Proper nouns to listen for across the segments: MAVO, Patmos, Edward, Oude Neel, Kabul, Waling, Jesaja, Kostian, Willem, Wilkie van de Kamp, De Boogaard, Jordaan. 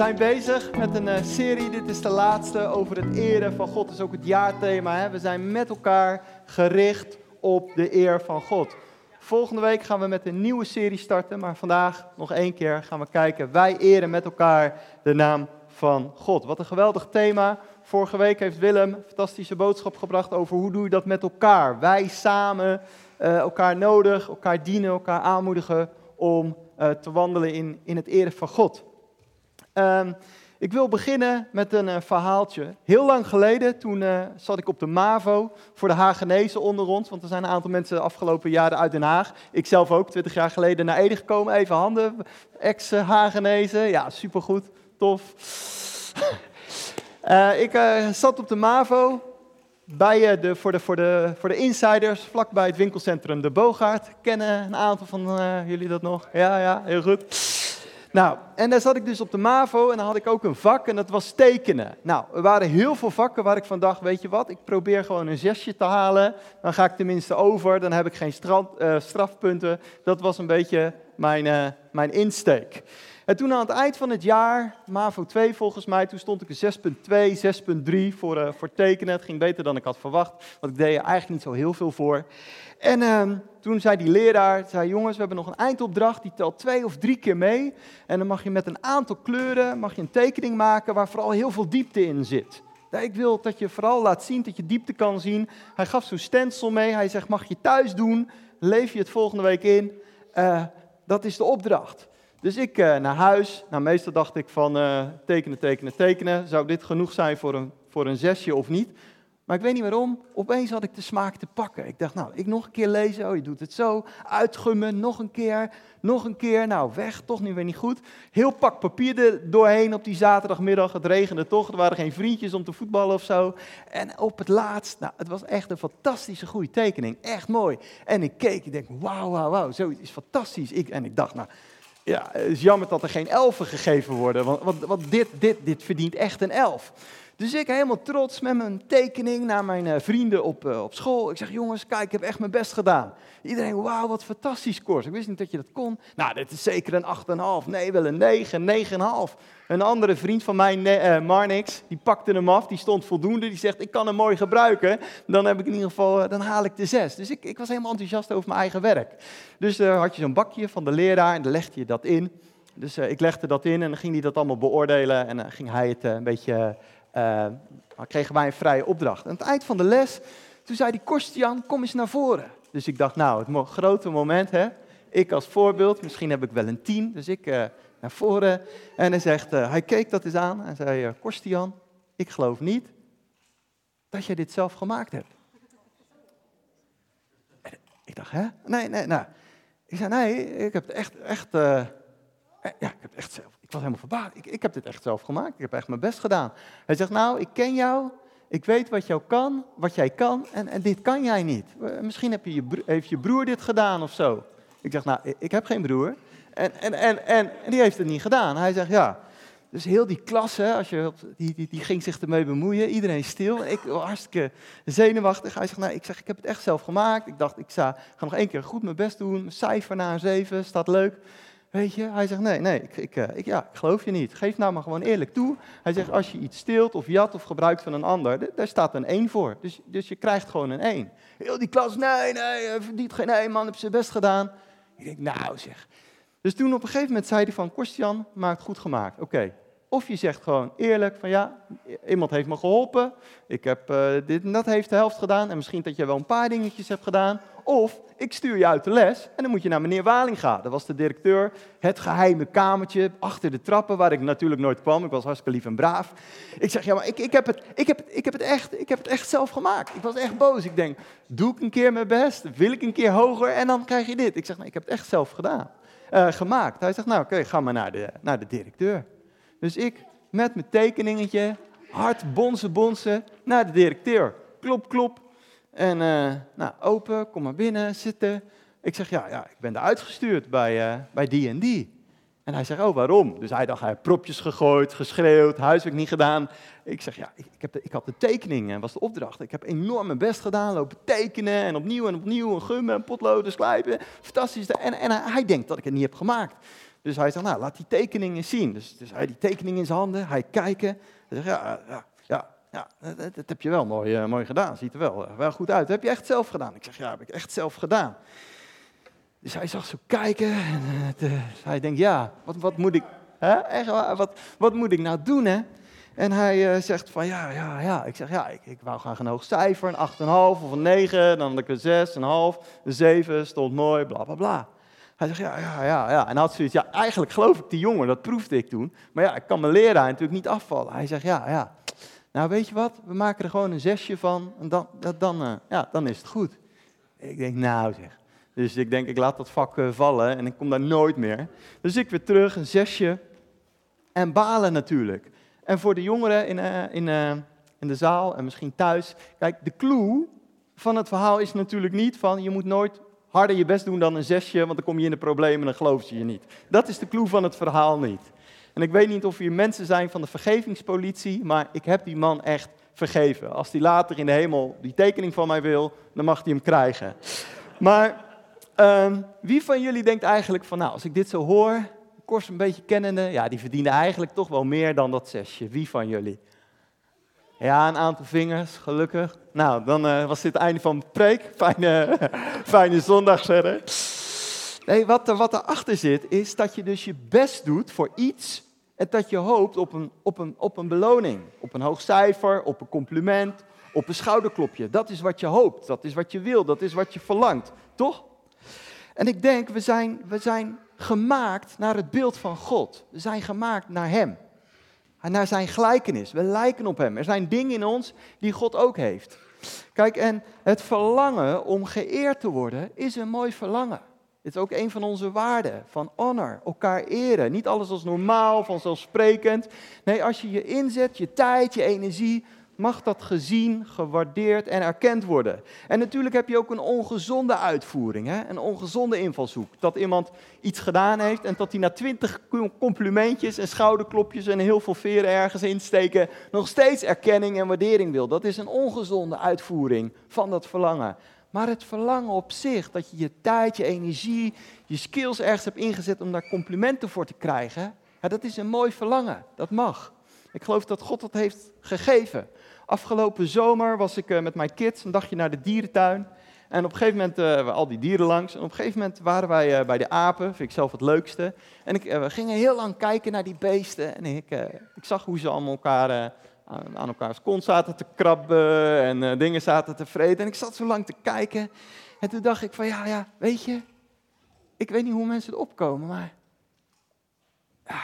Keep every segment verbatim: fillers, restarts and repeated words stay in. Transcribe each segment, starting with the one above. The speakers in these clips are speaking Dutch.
zijn bezig met een uh, serie, dit is de laatste, over het eren van God. Dat is ook het jaarthema. Hè? We zijn met elkaar gericht op de eer van God. Volgende week gaan we met een nieuwe serie starten, maar vandaag nog één keer gaan we kijken. Wij eren met elkaar de naam van God. Wat een geweldig thema. Vorige week heeft Willem een fantastische boodschap gebracht over hoe doe je dat met elkaar. Wij samen, uh, elkaar nodig, elkaar dienen, elkaar aanmoedigen om uh, te wandelen in, in het eren van God. Um, ik wil beginnen met een uh, verhaaltje. Heel lang geleden, toen uh, zat ik op de MAVO voor de Hagenezen onder ons. Want er zijn een aantal mensen de afgelopen jaren uit Den Haag. Ik zelf ook, twintig jaar geleden naar Ede gekomen. Even handen, ex-Hagenezen. Ja, supergoed, tof. uh, ik uh, zat op de MAVO bij, uh, de, voor, de, voor, de, voor de insiders, vlakbij het winkelcentrum De Boogaard. Kennen een aantal van uh, jullie dat nog? Ja, ja, heel goed. Nou, en daar zat ik dus op de MAVO en dan had ik ook een vak en dat was tekenen. Nou, er waren heel veel vakken waar ik van dacht, weet je wat, ik probeer gewoon een zesje te halen. Dan ga ik tenminste over, dan heb ik geen strand, uh, strafpunten. Dat was een beetje mijn, uh, mijn insteek. En toen aan het eind van het jaar, MAVO twee volgens mij, toen stond ik een zes punt twee, zes punt drie voor, uh, voor tekenen. Het ging beter dan ik had verwacht, want ik deed er eigenlijk niet zo heel veel voor. En uh, toen zei die leraar, zei jongens, we hebben nog een eindopdracht, die telt twee of drie keer mee. En dan mag je met een aantal kleuren mag je een tekening maken waar vooral heel veel diepte in zit. Ik wil dat je vooral laat zien, dat je diepte kan zien. Hij gaf zo'n stencil mee, hij zegt, mag je thuis doen, leef je het volgende week in. Uh, dat is de opdracht. Dus ik uh, naar huis, nou meestal dacht ik van uh, tekenen, tekenen, tekenen. Zou dit genoeg zijn voor een, voor een zesje of niet? Maar ik weet niet waarom, opeens had ik de smaak te pakken. Ik dacht, nou, ik nog een keer lezen, oh je doet het zo, uitgummen, nog een keer, nog een keer, nou weg, toch nu weer niet goed. Heel pak papier er doorheen op die zaterdagmiddag, het regende toch, er waren geen vriendjes om te voetballen of zo. En op het laatst, nou, het was echt een fantastische goede tekening, echt mooi. En ik keek, ik denk, wauw, wauw, wauw, zoiets is fantastisch. Ik, en ik dacht, nou... Ja, het is jammer dat er geen elfen gegeven worden, want, want, want dit, dit, dit verdient echt een elf. Dus ik helemaal trots met mijn tekening naar mijn uh, vrienden op, uh, op school. Ik zeg, jongens, kijk, ik heb echt mijn best gedaan. Iedereen, wauw, wat fantastisch koers. Ik wist niet dat je dat kon. Nou, dit is zeker een acht komma vijf. Nee, wel een negen, negen komma vijf. Een andere vriend van mij, ne- uh, Marnix, die pakte hem af. Die stond voldoende. Die zegt, ik kan hem mooi gebruiken. Dan heb ik in ieder geval, uh, dan haal ik de zes. Dus ik, ik was helemaal enthousiast over mijn eigen werk. Dus uh, had je zo'n bakje van de leraar en dan legde je dat in. Dus uh, ik legde dat in en dan ging hij dat allemaal beoordelen. En dan uh, ging hij het uh, een beetje... Uh, Uh, kregen wij een vrije opdracht. Aan het eind van de les, toen zei die Kostian, kom eens naar voren. Dus ik dacht, nou, het mo- grote moment, hè. Ik als voorbeeld, misschien heb ik wel een tien. Dus ik uh, naar voren. En hij zegt, uh, hij keek dat eens aan. En zei, uh, Kostian, ik geloof niet dat jij dit zelf gemaakt hebt. En ik dacht, hè? Nee, nee, nou. Ik zei, nee, ik heb het echt, echt... Uh, Ja, ik heb echt zelf, ik was helemaal verbaasd. Ik, ik heb dit echt zelf gemaakt. Ik heb echt mijn best gedaan. Hij zegt, nou, ik ken jou. Ik weet wat jou kan, wat jij kan. En, en dit kan jij niet. Misschien heb je je broer, heeft je broer dit gedaan of zo. Ik zeg, nou, ik heb geen broer. En, en, en, en, en die heeft het niet gedaan. Hij zegt, ja. Dus heel die klas, hè, als je, die, die, die ging zich ermee bemoeien. Iedereen stil. Ik was hartstikke zenuwachtig. Hij zegt, nou, ik, zeg, ik heb het echt zelf gemaakt. Ik dacht, ik ga nog één keer goed mijn best doen. Mijn cijfer naar een zeven, staat leuk. Weet je, hij zegt, nee, nee, ik, ik, ik, ja, ik geloof je niet. Geef nou maar gewoon eerlijk toe. Hij zegt, als je iets steelt of jat of gebruikt van een ander, daar staat een één voor. Dus, dus je krijgt gewoon een één. Heel die klas, nee, nee, hij verdient geen één, man, heb zijn best gedaan. Ik denk, nou zeg. Dus toen op een gegeven moment zei hij van, Kostian, maar het goed gemaakt. Oké, okay. Of je zegt gewoon eerlijk van, ja, iemand heeft me geholpen. Ik heb uh, dit en dat heeft de helft gedaan. En misschien dat jij wel een paar dingetjes hebt gedaan. Of ik stuur je uit de les en dan moet je naar meneer Waling gaan. Dat was de directeur, het geheime kamertje achter de trappen, waar ik natuurlijk nooit kwam. Ik was hartstikke lief en braaf. Ik zeg, ja, maar ik, ik, heb, het, ik, heb, het, ik, heb, het echt, ik heb het echt zelf gemaakt. Ik was echt boos. Ik denk, doe ik een keer mijn best? Wil ik een keer hoger? En dan krijg je dit. Ik zeg, nou, ik heb het echt zelf gedaan, uh, gemaakt. Hij zegt, nou oké, okay, ga maar naar de, naar de directeur. Dus ik met mijn tekeningetje, hard bonzen bonzen, naar de directeur. Klop, klop. En uh, nou, open, kom maar binnen, zitten. Ik zeg, ja, ja ik ben daar uitgestuurd bij, uh, bij die en die. En hij zegt, oh, waarom? Dus hij dacht, hij heeft propjes gegooid, geschreeuwd, huiswerk niet gedaan. Ik zeg, ja, ik, ik, heb de, ik had de tekening en was de opdracht. Ik heb enorm mijn best gedaan, lopen tekenen en opnieuw en opnieuw en gummen en potloden, slijpen. Fantastisch. En, en hij denkt dat ik het niet heb gemaakt. Dus hij zegt, nou, laat die tekeningen zien. Dus, dus hij die tekening in zijn handen, hij kijken. Hij zegt, ja, ja, ja, ja dat, dat heb je wel mooi, uh, mooi gedaan. Ziet er wel, uh, wel goed uit. Dat heb je echt zelf gedaan? Ik zeg, ja, dat heb ik echt zelf gedaan. Dus hij zag zo kijken. En, uh, dus hij denkt, ja, wat, wat moet ik... Hè? Echt, wat, wat moet ik nou doen, hè? En hij uh, zegt van, ja, ja, ja. Ik zeg, ja, ik, ik wou graag een hoog cijfer, een acht komma vijf of een negen. Dan had ik een zes, een half, een zeven, stond mooi, bla, bla, bla. Hij zegt, ja, ja, ja, ja. En hij had zoiets, ja, eigenlijk geloof ik die jongen, dat proefde ik toen. Maar ja, ik kan mijn leraar natuurlijk niet afvallen. Hij zegt, ja, ja. Nou, weet je wat? We maken er gewoon een zesje van en dan, dan, uh, ja, dan is het goed. Ik denk, nou zeg. Dus ik denk, ik laat dat vak uh, vallen en ik kom daar nooit meer. Dus ik weer terug, een zesje. En balen natuurlijk. En voor de jongeren in, uh, in, uh, in de zaal en misschien thuis. Kijk, de clue van het verhaal is natuurlijk niet van, je moet nooit harder je best doen dan een zesje, want dan kom je in de problemen en dan geloof je je niet. Dat is de clue van het verhaal niet. En ik weet niet of hier mensen zijn van de vergevingspolitie, maar ik heb die man echt vergeven. Als hij later in de hemel die tekening van mij wil, dan mag hij hem krijgen. Maar um, wie van jullie denkt eigenlijk van, nou, als ik dit zo hoor, Kors een beetje kennende, ja, die verdienen eigenlijk toch wel meer dan dat zesje. Wie van jullie? Ja, een aantal vingers, gelukkig. Nou, dan uh, was dit het einde van de preek. Fijne, fijne zondag verder. Nee, wat, er, wat erachter zit, is dat je dus je best doet voor iets en dat je hoopt op een, op een, op een beloning. Op een hoog cijfer, op een compliment, op een schouderklopje. Dat is wat je hoopt, dat is wat je wil, dat is wat je verlangt, toch? En ik denk, we zijn, we zijn gemaakt naar het beeld van God. We zijn gemaakt naar Hem. Naar zijn gelijkenis. We lijken op hem. Er zijn dingen in ons die God ook heeft. Kijk, en het verlangen om geëerd te worden is een mooi verlangen. Het is ook een van onze waarden, van honor, elkaar eren. Niet alles als normaal, vanzelfsprekend. Nee, als je je inzet, je tijd, je energie, mag dat gezien, gewaardeerd en erkend worden. En natuurlijk heb je ook een ongezonde uitvoering, hè? Een ongezonde invalshoek. Dat iemand iets gedaan heeft en dat hij na twintig complimentjes en schouderklopjes en heel veel veren ergens insteken, nog steeds erkenning en waardering wil. Dat is een ongezonde uitvoering van dat verlangen. Maar het verlangen op zich, dat je je tijd, je energie, je skills ergens hebt ingezet om daar complimenten voor te krijgen, ja, dat is een mooi verlangen, dat mag. Ik geloof dat God dat heeft gegeven. Afgelopen zomer was ik uh, met mijn kids een dagje naar de dierentuin. En op een gegeven moment, uh, we al die dieren langs. En op een gegeven moment waren wij uh, bij de apen, vind ik zelf het leukste. En ik, uh, we gingen heel lang kijken naar die beesten. En ik, uh, ik zag hoe ze allemaal elkaar, uh, aan, aan elkaars kont zaten te krabben en uh, dingen zaten te vreten. En ik zat zo lang te kijken. En toen dacht ik van, ja, ja, weet je, ik weet niet hoe mensen erop komen, maar... Ja.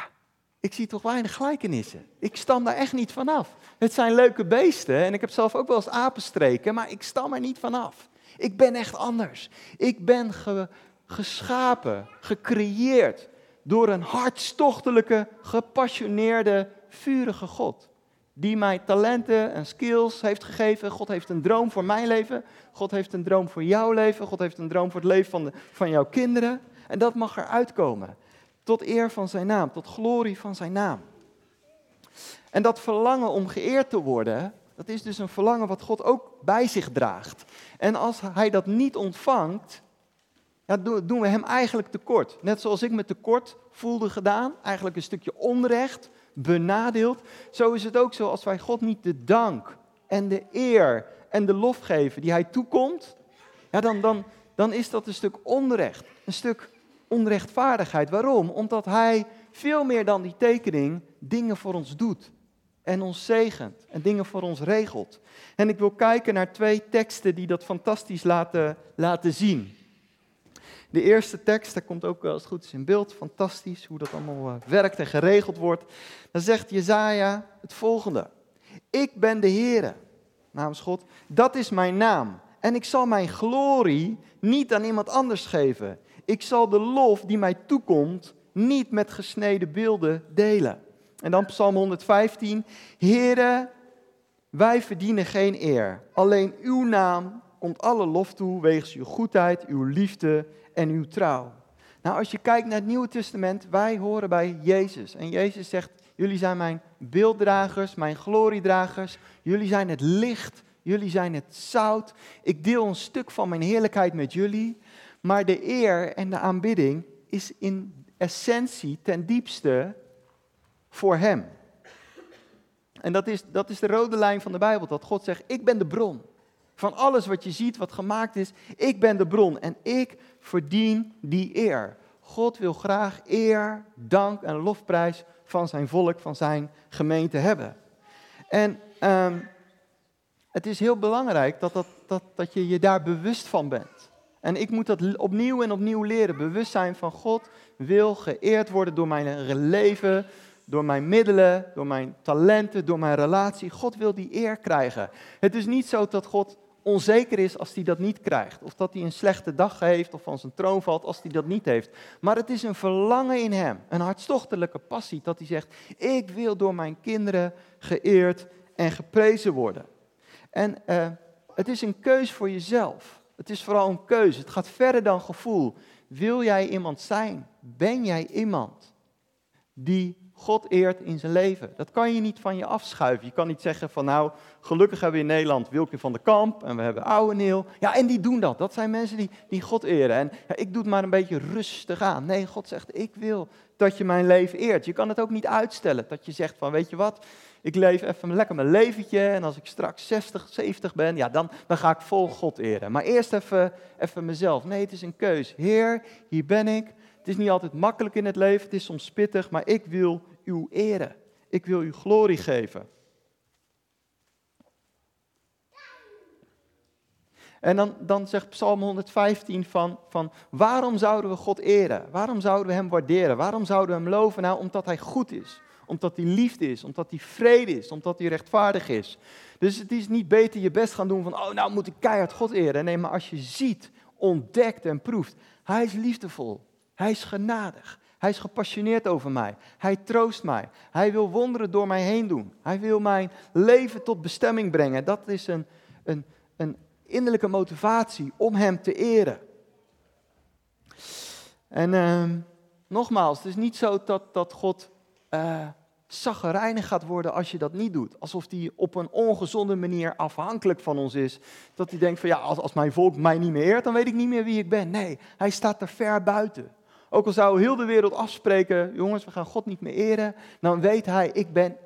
Ik zie toch weinig gelijkenissen. Ik stam daar echt niet vanaf. Het zijn leuke beesten en ik heb zelf ook wel eens apenstreken, maar ik stam er niet vanaf. Ik ben echt anders. Ik ben ge- geschapen, gecreëerd door een hartstochtelijke, gepassioneerde, vurige God. Die mij talenten en skills heeft gegeven. God heeft een droom voor mijn leven. God heeft een droom voor jouw leven. God heeft een droom voor het leven van, de, van jouw kinderen. En dat mag eruit komen. Tot eer van zijn naam, tot glorie van zijn naam. En dat verlangen om geëerd te worden, dat is dus een verlangen wat God ook bij zich draagt. En als hij dat niet ontvangt, ja, doen we hem eigenlijk tekort. Net zoals ik me tekort voelde gedaan, eigenlijk een stukje onrecht, benadeeld. Zo is het ook zo als wij God niet de dank en de eer en de lof geven die hij toekomt, ja, dan, dan, dan is dat een stuk onrecht, een stuk onrechtvaardigheid. Waarom? Omdat hij veel meer dan die tekening dingen voor ons doet en ons zegent en dingen voor ons regelt. En ik wil kijken naar twee teksten die dat fantastisch laten, laten zien. De eerste tekst, daar komt ook als het goed is in beeld, fantastisch hoe dat allemaal werkt en geregeld wordt. Dan zegt Jesaja het volgende. Ik ben de Heere, namens God, dat is mijn naam. En ik zal mijn glorie niet aan iemand anders geven. Ik zal de lof die mij toekomt niet met gesneden beelden delen. En dan Psalm honderdvijftien. Heere, wij verdienen geen eer. Alleen uw naam komt alle lof toe wegens uw goedheid, uw liefde en uw trouw. Nou, als je kijkt naar het Nieuwe Testament, wij horen bij Jezus. En Jezus zegt, jullie zijn mijn beelddragers, mijn gloriedragers. Jullie zijn het licht, jullie zijn het zout. Ik deel een stuk van mijn heerlijkheid met jullie. Maar de eer en de aanbidding is in, essentie ten diepste voor hem. En dat is, dat is de rode lijn van de Bijbel, dat God zegt, ik ben de bron. Van alles wat je ziet, wat gemaakt is, ik ben de bron en ik verdien die eer. God wil graag eer, dank en lofprijs van zijn volk, van zijn gemeente hebben. En um, het is heel belangrijk dat, dat, dat, dat je je daar bewust van bent. En ik moet dat opnieuw en opnieuw leren. Bewustzijn van God wil geëerd worden door mijn leven, door mijn middelen, door mijn talenten, door mijn relatie. God wil die eer krijgen. Het is niet zo dat God onzeker is als hij dat niet krijgt. Of dat hij een slechte dag heeft of van zijn troon valt als hij dat niet heeft. Maar het is een verlangen in hem, een hartstochtelijke passie, dat hij zegt, ik wil door mijn kinderen geëerd en geprezen worden. En uh, het is een keus voor jezelf. Het is vooral een keus. Het gaat verder dan gevoel. Wil jij iemand zijn? Ben jij iemand die God eert in zijn leven? Dat kan je niet van je afschuiven. Je kan niet zeggen van nou, gelukkig hebben we in Nederland Wilkie van de Kamp en we hebben Oude Neel. Ja, en die doen dat. Dat zijn mensen die, die God eren. En ja, ik doe het maar een beetje rustig aan. Nee, God zegt, ik wil dat je mijn leven eert. Je kan het ook niet uitstellen. Dat je zegt van, weet je wat, ik leef even lekker mijn leventje en als ik straks zestig, zeventig ben, ja, dan, dan ga ik vol God eren. Maar eerst even, even mezelf. Nee, het is een keus. Heer, hier ben ik. Het is niet altijd makkelijk in het leven, het is soms pittig, maar ik wil u eren. Ik wil u glorie geven. En dan, dan zegt Psalm honderdvijftien van, van, waarom zouden we God eren? Waarom zouden we hem waarderen? Waarom zouden we hem loven? Nou, omdat hij goed is. Omdat hij liefde is, omdat hij vrede is, omdat hij rechtvaardig is. Dus het is niet beter je best gaan doen van, oh, nou moet ik keihard God eren. Nee, maar als je ziet, ontdekt en proeft, hij is liefdevol. Hij is genadig. Hij is gepassioneerd over mij. Hij troost mij. Hij wil wonderen door mij heen doen. Hij wil mijn leven tot bestemming brengen. Dat is een, een, een innerlijke motivatie om hem te eren. En uh, nogmaals, het is niet zo dat, dat God uh, chagrijnig gaat worden als je dat niet doet. Alsof hij op een ongezonde manier afhankelijk van ons is. Dat hij denkt van ja, als, als mijn volk mij niet meer eert, dan weet ik niet meer wie ik ben. Nee, hij staat er ver buiten. Ook al zou heel de wereld afspreken, jongens, we gaan God niet meer eren, dan weet hij, ik ben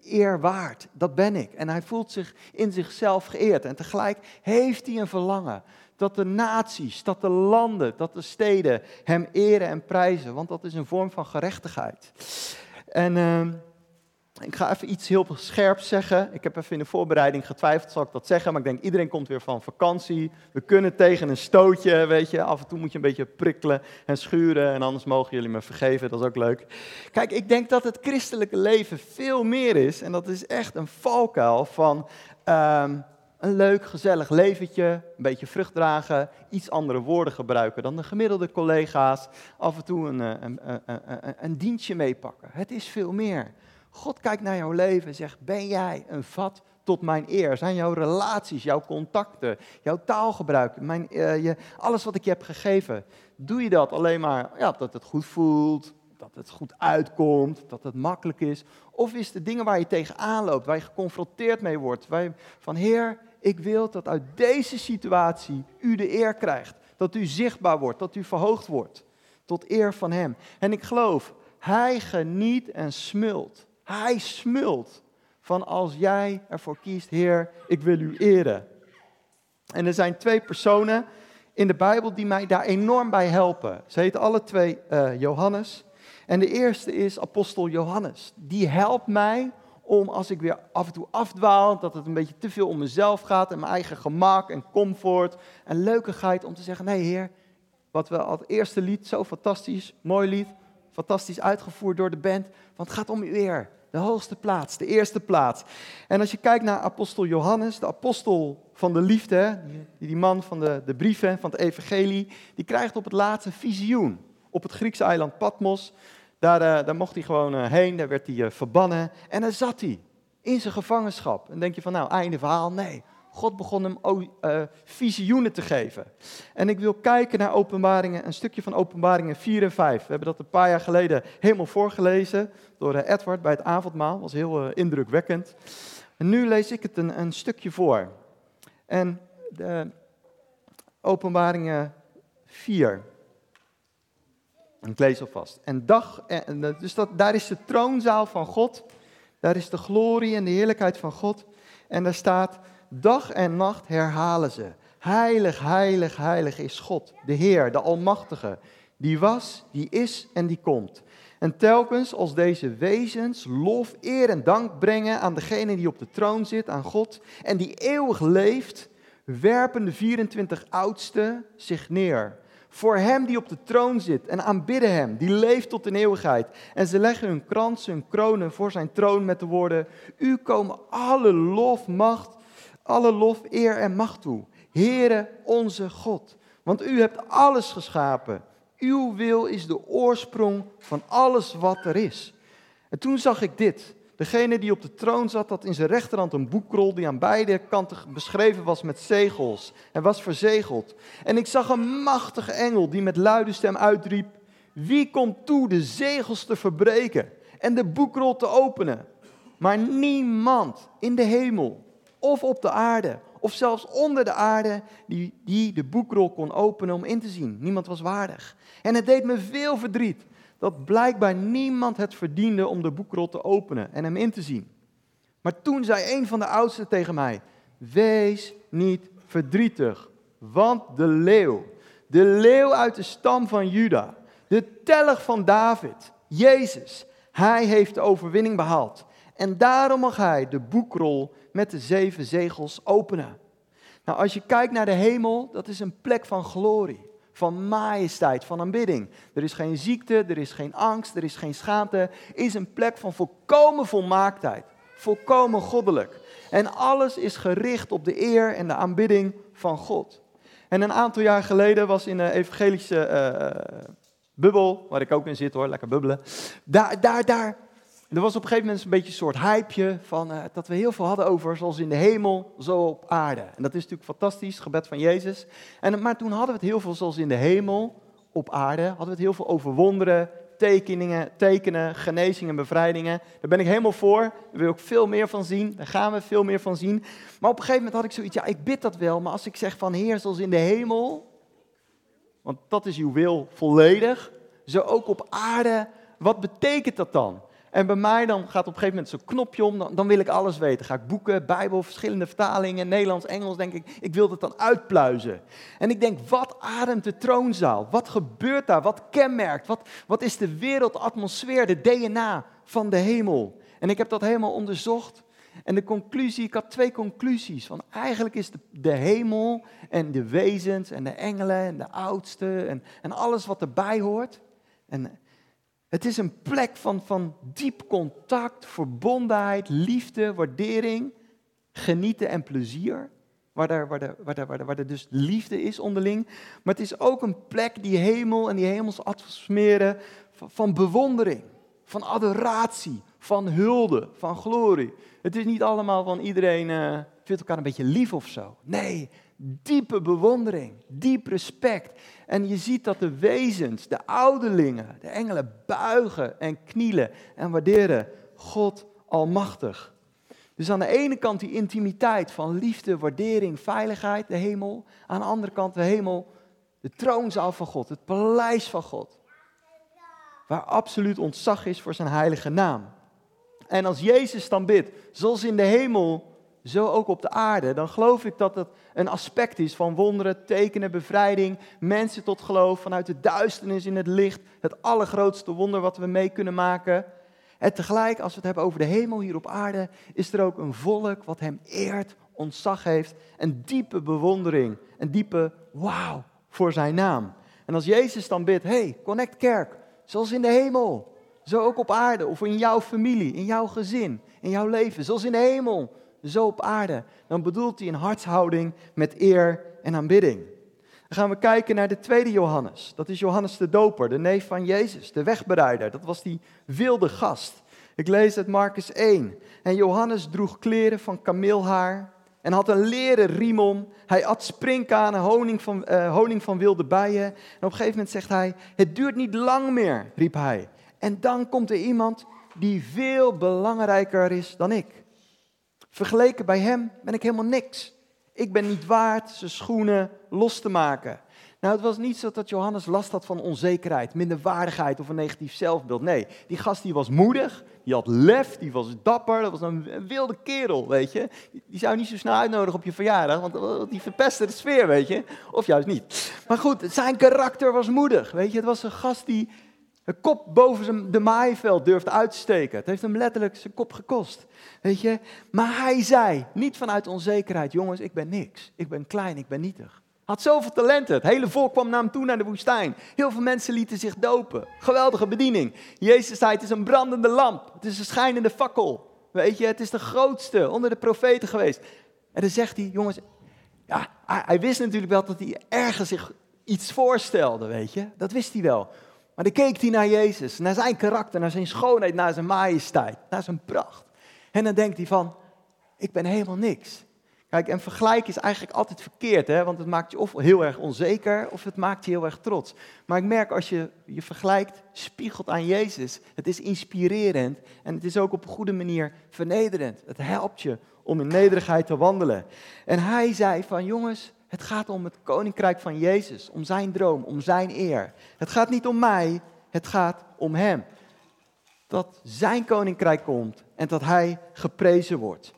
eerwaard, dat ben ik. En hij voelt zich in zichzelf geëerd. En tegelijk heeft hij een verlangen dat de naties, dat de landen, dat de steden hem eren en prijzen. Want dat is een vorm van gerechtigheid. En uh, ik ga even iets heel scherps zeggen. Ik heb even in de voorbereiding getwijfeld, zal ik dat zeggen? Maar ik denk, iedereen komt weer van vakantie. We kunnen tegen een stootje, weet je. Af en toe moet je een beetje prikkelen en schuren. En anders mogen jullie me vergeven, dat is ook leuk. Kijk, ik denk dat het christelijke leven veel meer is. En dat is echt een valkuil van uh, een leuk, gezellig leventje. Een beetje vrucht dragen. Iets andere woorden gebruiken dan de gemiddelde collega's. Af en toe een, een, een, een, een dienstje meepakken. Het is veel meer. God kijkt naar jouw leven en zegt, ben jij een vat tot mijn eer? Zijn jouw relaties, jouw contacten, jouw taalgebruik, mijn, uh, je, alles wat ik je heb gegeven. Doe je dat alleen maar ja, dat het goed voelt, dat het goed uitkomt, dat het makkelijk is? Of is de dingen waar je tegenaan loopt, waar je geconfronteerd mee wordt, waar je van Heer, ik wil dat uit deze situatie u de eer krijgt. Dat u zichtbaar wordt, dat u verhoogd wordt tot eer van hem. En ik geloof, hij geniet en smult. Hij smult van als jij ervoor kiest, Heer, ik wil u eren. En er zijn twee personen in de Bijbel die mij daar enorm bij helpen. Ze heten alle twee uh, Johannes. En de eerste is apostel Johannes. Die helpt mij om als ik weer af en toe afdwaal, dat het een beetje te veel om mezelf gaat en mijn eigen gemak en comfort en leukigheid om te zeggen, nee Heer, wat we al het eerste lied, zo fantastisch, mooi lied, fantastisch uitgevoerd door de band, want het gaat om uw eer. De hoogste plaats, de eerste plaats. En als je kijkt naar apostel Johannes, de apostel van de liefde, die man van de, de brieven, van het evangelie, die krijgt op het laatste visioen op het Griekse eiland Patmos. Daar, uh, daar mocht hij gewoon uh, heen, daar werd hij uh, verbannen. En daar zat hij, in zijn gevangenschap. En denk je van, nou, einde verhaal. Nee, God begon hem uh, visioenen te geven. En ik wil kijken naar openbaringen, een stukje van openbaringen vier en vijf. We hebben dat een paar jaar geleden helemaal voorgelezen door uh, Edward bij het avondmaal. Dat was heel uh, indrukwekkend. En nu lees ik het een, een stukje voor. En de, openbaringen vier... Ik lees alvast. En dag, en, dus dat, daar is de troonzaal van God. Daar is de glorie en de heerlijkheid van God. En daar staat, dag en nacht herhalen ze. Heilig, heilig, heilig is God, de Heer, de Almachtige. Die was, die is en die komt. En telkens als deze wezens lof, eer en dank brengen aan degene die op de troon zit, aan God, en die eeuwig leeft, werpen de vierentwintig oudsten zich neer. Voor hem die op de troon zit en aanbidden hem, die leeft tot in eeuwigheid. En ze leggen hun kransen, hun kronen voor zijn troon met de woorden, u komen alle lof, macht, alle lof, eer en macht toe. Heere onze God, want u hebt alles geschapen. Uw wil is de oorsprong van alles wat er is. En toen zag ik dit. Degene die op de troon zat, had in zijn rechterhand een boekrol die aan beide kanten beschreven was met zegels. En was verzegeld. En ik zag een machtige engel die met luide stem uitriep. Wie komt toe de zegels te verbreken en de boekrol te openen? Maar niemand in de hemel of op de aarde of zelfs onder de aarde, die, die de boekrol kon openen om in te zien. Niemand was waardig. En het deed me veel verdriet dat blijkbaar niemand het verdiende om de boekrol te openen en hem in te zien. Maar toen zei een van de oudsten tegen mij, wees niet verdrietig, want de leeuw, de leeuw uit de stam van Juda, de teller van David, Jezus, hij heeft de overwinning behaald. En daarom mag hij de boekrol met de zeven zegels openen. Nou, als je kijkt naar de hemel, dat is een plek van glorie, van majesteit, van aanbidding. Er is geen ziekte, er is geen angst, er is geen schaamte. Is een plek van volkomen volmaaktheid, volkomen goddelijk. En alles is gericht op de eer en de aanbidding van God. En een aantal jaar geleden was in de evangelische uh, bubbel, waar ik ook in zit hoor, lekker bubbelen, daar, daar, daar. Er was op een gegeven moment een beetje een soort hypeje van uh, dat we heel veel hadden over zoals in de hemel, zo op aarde. En dat is natuurlijk fantastisch, het gebed van Jezus. En, maar toen hadden we het heel veel zoals in de hemel, op aarde. Hadden we het heel veel over wonderen, tekeningen, tekenen, genezingen, bevrijdingen. Daar ben ik helemaal voor. Daar wil ik veel meer van zien. Daar gaan we veel meer van zien. Maar op een gegeven moment had ik zoiets, ja, ik bid dat wel. Maar als ik zeg van Heer, zoals in de hemel, want dat is uw wil volledig, zo ook op aarde, wat betekent dat dan? En bij mij dan gaat op een gegeven moment zo'n knopje om, dan, dan wil ik alles weten. Ga ik boeken, Bijbel, verschillende vertalingen, Nederlands, Engels, denk ik. Ik wil dat dan uitpluizen. En ik denk, wat ademt de troonzaal? Wat gebeurt daar? Wat kenmerkt? Wat, wat is de wereldatmosfeer, de D N A van de hemel? En ik heb dat helemaal onderzocht. En de conclusie, ik had twee conclusies. Van eigenlijk is de, de hemel en de wezens en de engelen en de oudsten en, en alles wat erbij hoort. En... Het is een plek van, van diep contact, verbondenheid, liefde, waardering, genieten en plezier. Waar er, waar er, waar er, waar er, waar er dus liefde is onderling. Maar het is ook een plek die hemel en die hemels atmosferen van, van bewondering, van adoratie, van hulde, van glorie. Het is niet allemaal van iedereen uh, vindt elkaar een beetje lief of zo. Nee, diepe bewondering, diep respect. En je ziet dat de wezens, de ouderlingen, de engelen buigen en knielen en waarderen God almachtig. Dus aan de ene kant die intimiteit van liefde, waardering, veiligheid, de hemel. Aan de andere kant de hemel, de troonzaal van God, het paleis van God. Waar absoluut ontzag is voor zijn heilige naam. En als Jezus dan bidt, zoals in de hemel, zo ook op de aarde, dan geloof ik dat dat een aspect is van wonderen, tekenen, bevrijding, mensen tot geloof, vanuit de duisternis in het licht, het allergrootste wonder wat we mee kunnen maken. En tegelijk, als we het hebben over de hemel hier op aarde, is er ook een volk wat hem eert, ontzag heeft, een diepe bewondering, een diepe wauw voor zijn naam. En als Jezus dan bidt, hey, connect kerk, zoals in de hemel, zo ook op aarde, of in jouw familie, in jouw gezin, in jouw leven, zoals in de hemel, zo op aarde, dan bedoelt hij een hartshouding met eer en aanbidding. Dan gaan we kijken naar de tweede Johannes. Dat is Johannes de Doper, de neef van Jezus, de wegbereider. Dat was die wilde gast. Ik lees uit Markus één. En Johannes droeg kleren van kameelhaar en had een leren riem om. Hij at sprinkhanen, honing van, uh, honing van wilde bijen. En op een gegeven moment zegt hij, het duurt niet lang meer, riep hij. En dan komt er iemand die veel belangrijker is dan ik. Vergeleken bij hem ben ik helemaal niks. Ik ben niet waard zijn schoenen los te maken. Nou, het was niet zo dat Johannes last had van onzekerheid, minderwaardigheid of een negatief zelfbeeld. Nee, die gast die was moedig, die had lef, die was dapper, dat was een wilde kerel, weet je. Die zou je niet zo snel uitnodigen op je verjaardag, want die verpestte de sfeer, weet je. Of juist niet. Maar goed, zijn karakter was moedig, weet je. Het was een gast die een kop boven de maaiveld durfde uit te steken. Het heeft hem letterlijk zijn kop gekost, weet je. Maar hij zei, niet vanuit onzekerheid, jongens, ik ben niks. Ik ben klein, ik ben nietig. Had zoveel talenten. Het hele volk kwam naar hem toe naar de woestijn. Heel veel mensen lieten zich dopen. Geweldige bediening. Jezus zei, het is een brandende lamp. Het is een schijnende fakkel. Weet je, het is de grootste onder de profeten geweest. En dan zegt hij, jongens... Ja, hij, hij wist natuurlijk wel dat hij ergens zich iets voorstelde, weet je. Dat wist hij wel. Maar dan keek hij naar Jezus. Naar zijn karakter, naar zijn schoonheid, naar zijn majesteit. Naar zijn pracht. En dan denkt hij van, ik ben helemaal niks. Kijk, en vergelijken is eigenlijk altijd verkeerd, hè? Want het maakt je of heel erg onzeker, of het maakt je heel erg trots. Maar ik merk, als je je vergelijkt, spiegelt aan Jezus. Het is inspirerend en het is ook op een goede manier vernederend. Het helpt je om in nederigheid te wandelen. En hij zei van, jongens, het gaat om het koninkrijk van Jezus, om zijn droom, om zijn eer. Het gaat niet om mij, het gaat om hem. Dat zijn koninkrijk komt en dat hij geprezen wordt.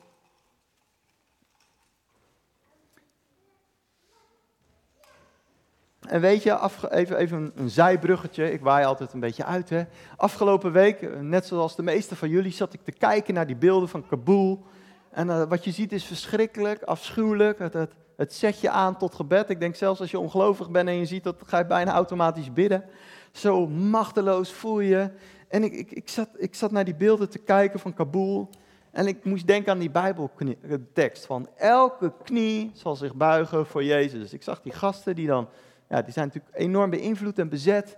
En weet je, afge- even, even een, een zijbruggetje, ik waai altijd een beetje uit, hè. Afgelopen week, net zoals de meeste van jullie, zat ik te kijken naar die beelden van Kabul. En uh, wat je ziet is verschrikkelijk, afschuwelijk, het, het, het zet je aan tot gebed. Ik denk zelfs als je ongelovig bent en je ziet dat, ga je bijna automatisch bidden. Zo machteloos voel je. En ik, ik, ik, zat, ik zat naar die beelden te kijken van Kabul. En ik moest denken aan die Bijbeltekst van elke knie zal zich buigen voor Jezus. Ik zag die gasten die dan... Ja, die zijn natuurlijk enorm beïnvloed en bezet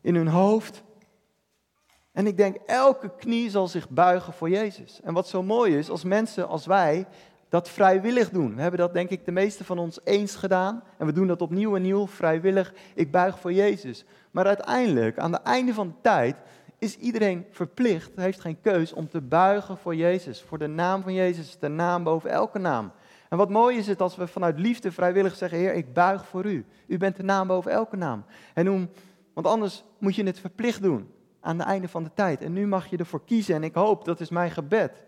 in hun hoofd. En ik denk, elke knie zal zich buigen voor Jezus. En wat zo mooi is, als mensen als wij dat vrijwillig doen. We hebben dat, denk ik, de meeste van ons eens gedaan. En we doen dat opnieuw en nieuw, vrijwillig. Ik buig voor Jezus. Maar uiteindelijk, aan het einde van de tijd, is iedereen verplicht, heeft geen keus om te buigen voor Jezus. Voor de naam van Jezus, de naam boven elke naam. En wat mooi is het als we vanuit liefde vrijwillig zeggen, Heer, ik buig voor u. U bent de naam boven elke naam. En om, want anders moet je het verplicht doen aan het einde van de tijd. En nu mag je ervoor kiezen. En ik hoop, dat is mijn gebed,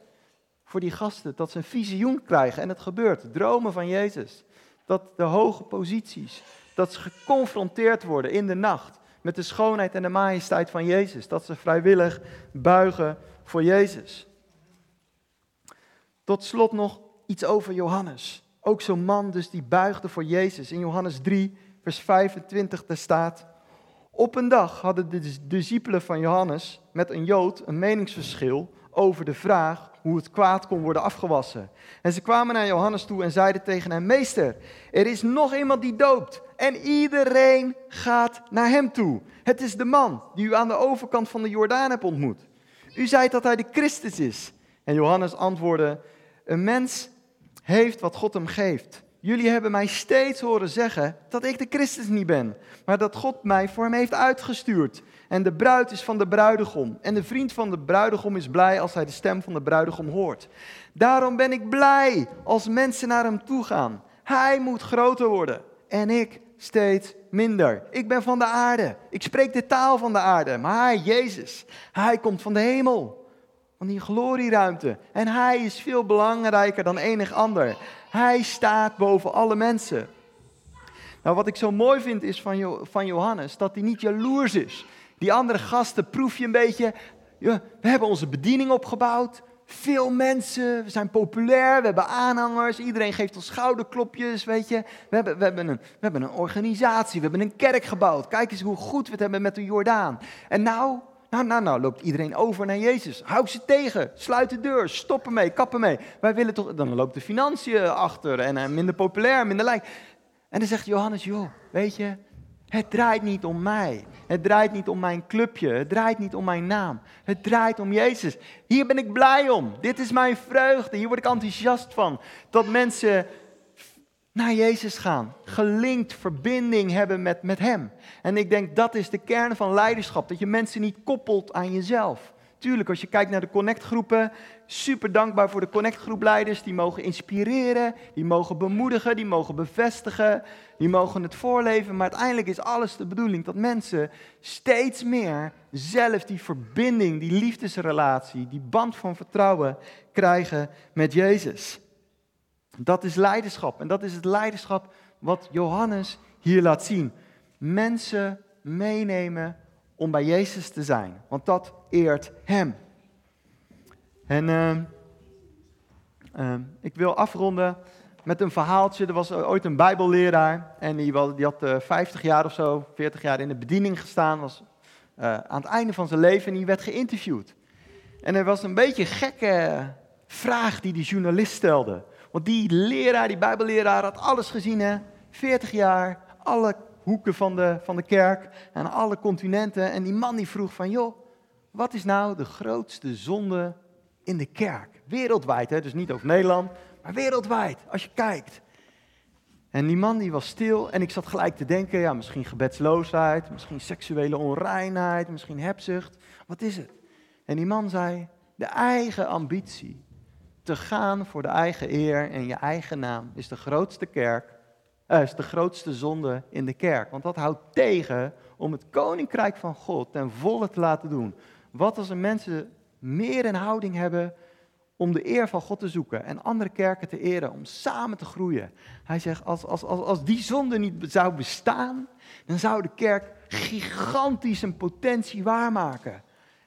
voor die gasten, dat ze een visioen krijgen. En het gebeurt, dromen van Jezus. Dat de hoge posities, dat ze geconfronteerd worden in de nacht met de schoonheid en de majesteit van Jezus. Dat ze vrijwillig buigen voor Jezus. Tot slot nog iets over Johannes. Ook zo'n man dus die buigde voor Jezus. In Johannes drie, vers vijfentwintig, daar staat... Op een dag hadden de discipelen van Johannes met een Jood een meningsverschil over de vraag hoe het kwaad kon worden afgewassen. En ze kwamen naar Johannes toe en zeiden tegen hem... Meester, er is nog iemand die doopt en iedereen gaat naar hem toe. Het is de man die u aan de overkant van de Jordaan hebt ontmoet. U zei dat hij de Christus is. En Johannes antwoordde... Een mens... heeft wat God hem geeft. Jullie hebben mij steeds horen zeggen dat ik de Christus niet ben, maar dat God mij voor hem heeft uitgestuurd. En de bruid is van de bruidegom. En de vriend van de bruidegom is blij als hij de stem van de bruidegom hoort. Daarom ben ik blij als mensen naar hem toe gaan. Hij moet groter worden en ik steeds minder. Ik ben van de aarde. Ik spreek de taal van de aarde. Maar hij, Jezus, hij komt van de hemel. Van die glorieruimte. En hij is veel belangrijker dan enig ander. Hij staat boven alle mensen. Nou, wat ik zo mooi vind is van, jo- van Johannes, dat hij niet jaloers is. Die andere gasten proef je een beetje. Ja, we hebben onze bediening opgebouwd. Veel mensen, we zijn populair, we hebben aanhangers, iedereen geeft ons schouderklopjes, weet je. We hebben, we, hebben een, we hebben een organisatie, we hebben een kerk gebouwd. Kijk eens hoe goed we het hebben met de Jordaan. En nou... Nou, nou, nou, loopt iedereen over naar Jezus. Hou ze tegen, sluit de deur, stop ermee, kap ermee. Wij willen toch, dan loopt de financiën achter en, en minder populair, minder lijk. En dan zegt Johannes, joh, weet je, het draait niet om mij. Het draait niet om mijn clubje, het draait niet om mijn naam. Het draait om Jezus. Hier ben ik blij om, dit is mijn vreugde, hier word ik enthousiast van. Dat mensen... naar Jezus gaan, gelinkt verbinding hebben met, met hem. En ik denk, dat is de kern van leiderschap, dat je mensen niet koppelt aan jezelf. Tuurlijk, als je kijkt naar de connectgroepen, super dankbaar voor de connectgroepleiders. Die mogen inspireren, die mogen bemoedigen, die mogen bevestigen, die mogen het voorleven. Maar uiteindelijk is alles de bedoeling dat mensen steeds meer zelf die verbinding, die liefdesrelatie, die band van vertrouwen krijgen met Jezus. Dat is leiderschap en dat is het leiderschap wat Johannes hier laat zien. Mensen meenemen om bij Jezus te zijn, want dat eert Hem. En uh, uh, ik wil afronden met een verhaaltje. Er was ooit een Bijbelleraar en die, was, die had uh, vijftig jaar of zo, veertig jaar in de bediening gestaan. Was uh, aan het einde van zijn leven en die werd geïnterviewd. En er was een beetje een gekke vraag die die journalist stelde. Want die leraar, die Bijbelleraar, had alles gezien, hè? veertig jaar, alle hoeken van de, van de kerk en alle continenten. En die man die vroeg van, joh, wat is nou de grootste zonde in de kerk? Wereldwijd, hè? Dus niet over Nederland, maar wereldwijd, als je kijkt. En die man die was stil en ik zat gelijk te denken, ja, misschien gebedsloosheid, misschien seksuele onreinheid, misschien hebzucht. Wat is het? En die man zei, de eigen ambitie. Te gaan voor de eigen eer en je eigen naam is de grootste kerk, uh, is de grootste zonde in de kerk. Want dat houdt tegen om het koninkrijk van God ten volle te laten doen. Wat als er mensen meer een houding hebben om de eer van God te zoeken en andere kerken te eren, om samen te groeien. Hij zegt, als, als, als, als die zonde niet zou bestaan, dan zou de kerk gigantisch een potentie waarmaken.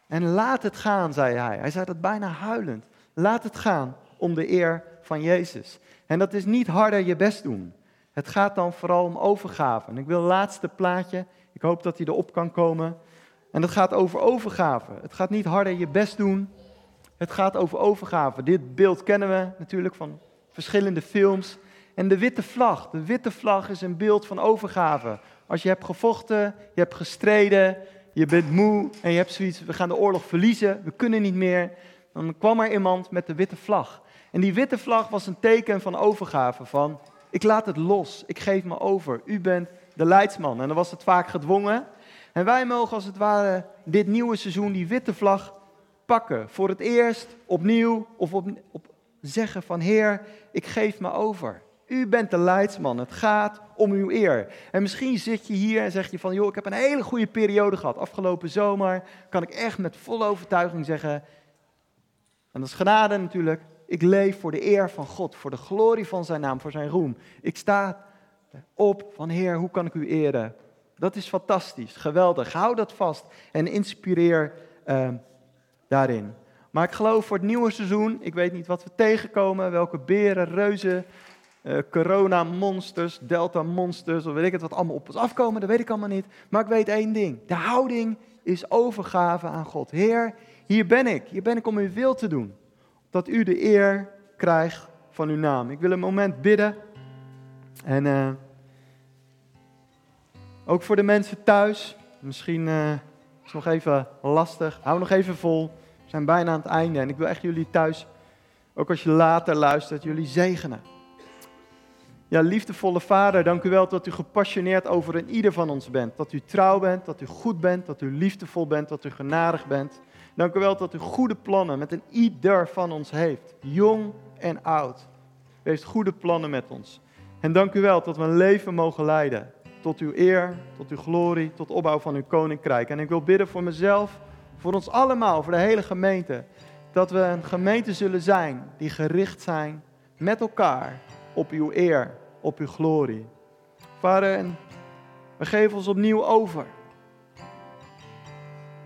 En laat het gaan, zei hij. Hij zei dat bijna huilend. Laat het gaan om de eer van Jezus. En dat is niet harder je best doen. Het gaat dan vooral om overgave. En ik wil het laatste plaatje. Ik hoop dat hij erop kan komen. En dat gaat over overgave. Het gaat niet harder je best doen. Het gaat over overgave. Dit beeld kennen we natuurlijk van verschillende films. En de witte vlag. De witte vlag is een beeld van overgave. Als je hebt gevochten, je hebt gestreden, je bent moe en je hebt zoiets. We gaan de oorlog verliezen, we kunnen niet meer. Dan kwam er iemand met de witte vlag. En die witte vlag was een teken van overgave. Van, ik laat het los. Ik geef me over. U bent de leidsman. En dan was het vaak gedwongen. En wij mogen als het ware dit nieuwe seizoen die witte vlag pakken. Voor het eerst, opnieuw, of op, op zeggen van, Heer, ik geef me over. U bent de leidsman. Het gaat om uw eer. En misschien zit je hier en zeg je van, joh, ik heb een hele goede periode gehad. Afgelopen zomer kan ik echt met volle overtuiging zeggen, en dat is genade natuurlijk. Ik leef voor de eer van God, voor de glorie van zijn naam, voor zijn roem. Ik sta op van Heer, hoe kan ik u eren? Dat is fantastisch, geweldig. Hou dat vast en inspireer uh, daarin. Maar ik geloof voor het nieuwe seizoen, ik weet niet wat we tegenkomen, welke beren, reuzen, uh, corona monsters, delta monsters, of weet ik het wat allemaal op ons afkomen, dat weet ik allemaal niet. Maar ik weet één ding, de houding is overgave aan God. Heer, hier ben ik. Hier ben ik om uw wil te doen. Dat u de eer krijgt van uw naam. Ik wil een moment bidden. En uh, ook voor de mensen thuis. Misschien uh, is het nog even lastig. Hou nog even vol. We zijn bijna aan het einde. En ik wil echt jullie thuis, ook als je later luistert, jullie zegenen. Ja, liefdevolle Vader, dank u wel dat u gepassioneerd over een ieder van ons bent. Dat u trouw bent, dat u goed bent, dat u liefdevol bent, dat u genadig bent. Dank u wel dat u goede plannen met een ieder van ons heeft. Jong en oud. U heeft goede plannen met ons. En dank u wel dat we een leven mogen leiden. Tot uw eer, tot uw glorie, tot opbouw van uw koninkrijk. En ik wil bidden voor mezelf, voor ons allemaal, voor de hele gemeente. Dat we een gemeente zullen zijn die gericht zijn met elkaar op uw eer, op uw glorie. Vader, we geven ons opnieuw over.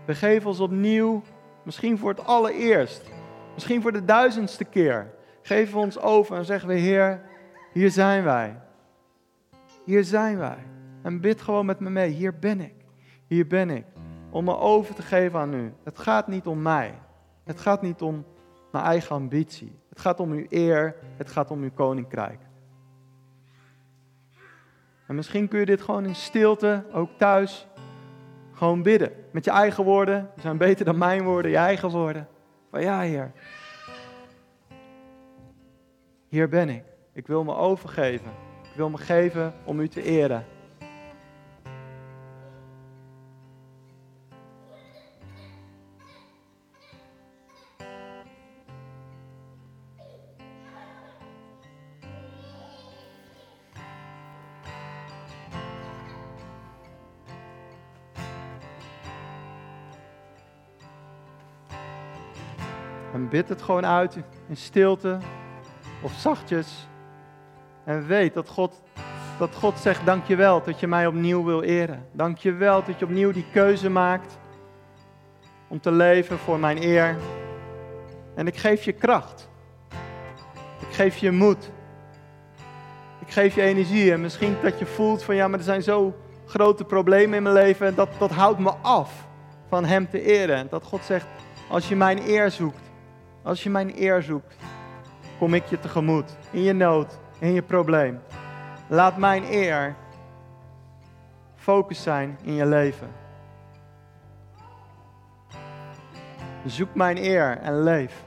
We geven ons opnieuw, misschien voor het allereerst, misschien voor de duizendste keer, geven we ons over en zeggen we, Heer, hier zijn wij. Hier zijn wij. En bid gewoon met me mee, hier ben ik. Hier ben ik. Om me over te geven aan u. Het gaat niet om mij. Het gaat niet om mijn eigen ambitie. Het gaat om uw eer. Het gaat om uw koninkrijk. En misschien kun je dit gewoon in stilte, ook thuis, gewoon bidden. Met je eigen woorden. Die zijn beter dan mijn woorden, je eigen woorden. Van ja, Heer. Hier ben ik. Ik wil me overgeven. Ik wil me geven om u te eren. En bid het gewoon uit in stilte of zachtjes. En weet dat God, dat God zegt, dankjewel dat je mij opnieuw wil eren. Dankjewel dat je opnieuw die keuze maakt om te leven voor mijn eer. En ik geef je kracht. Ik geef je moed. Ik geef je energie. En misschien dat je voelt van ja, maar er zijn zo grote problemen in mijn leven. En dat, dat houdt me af van hem te eren. En dat God zegt, als je mijn eer zoekt, als je mijn eer zoekt, kom ik je tegemoet. In je nood, in je probleem. Laat mijn eer focus zijn in je leven. Zoek mijn eer en leef.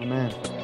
Amen.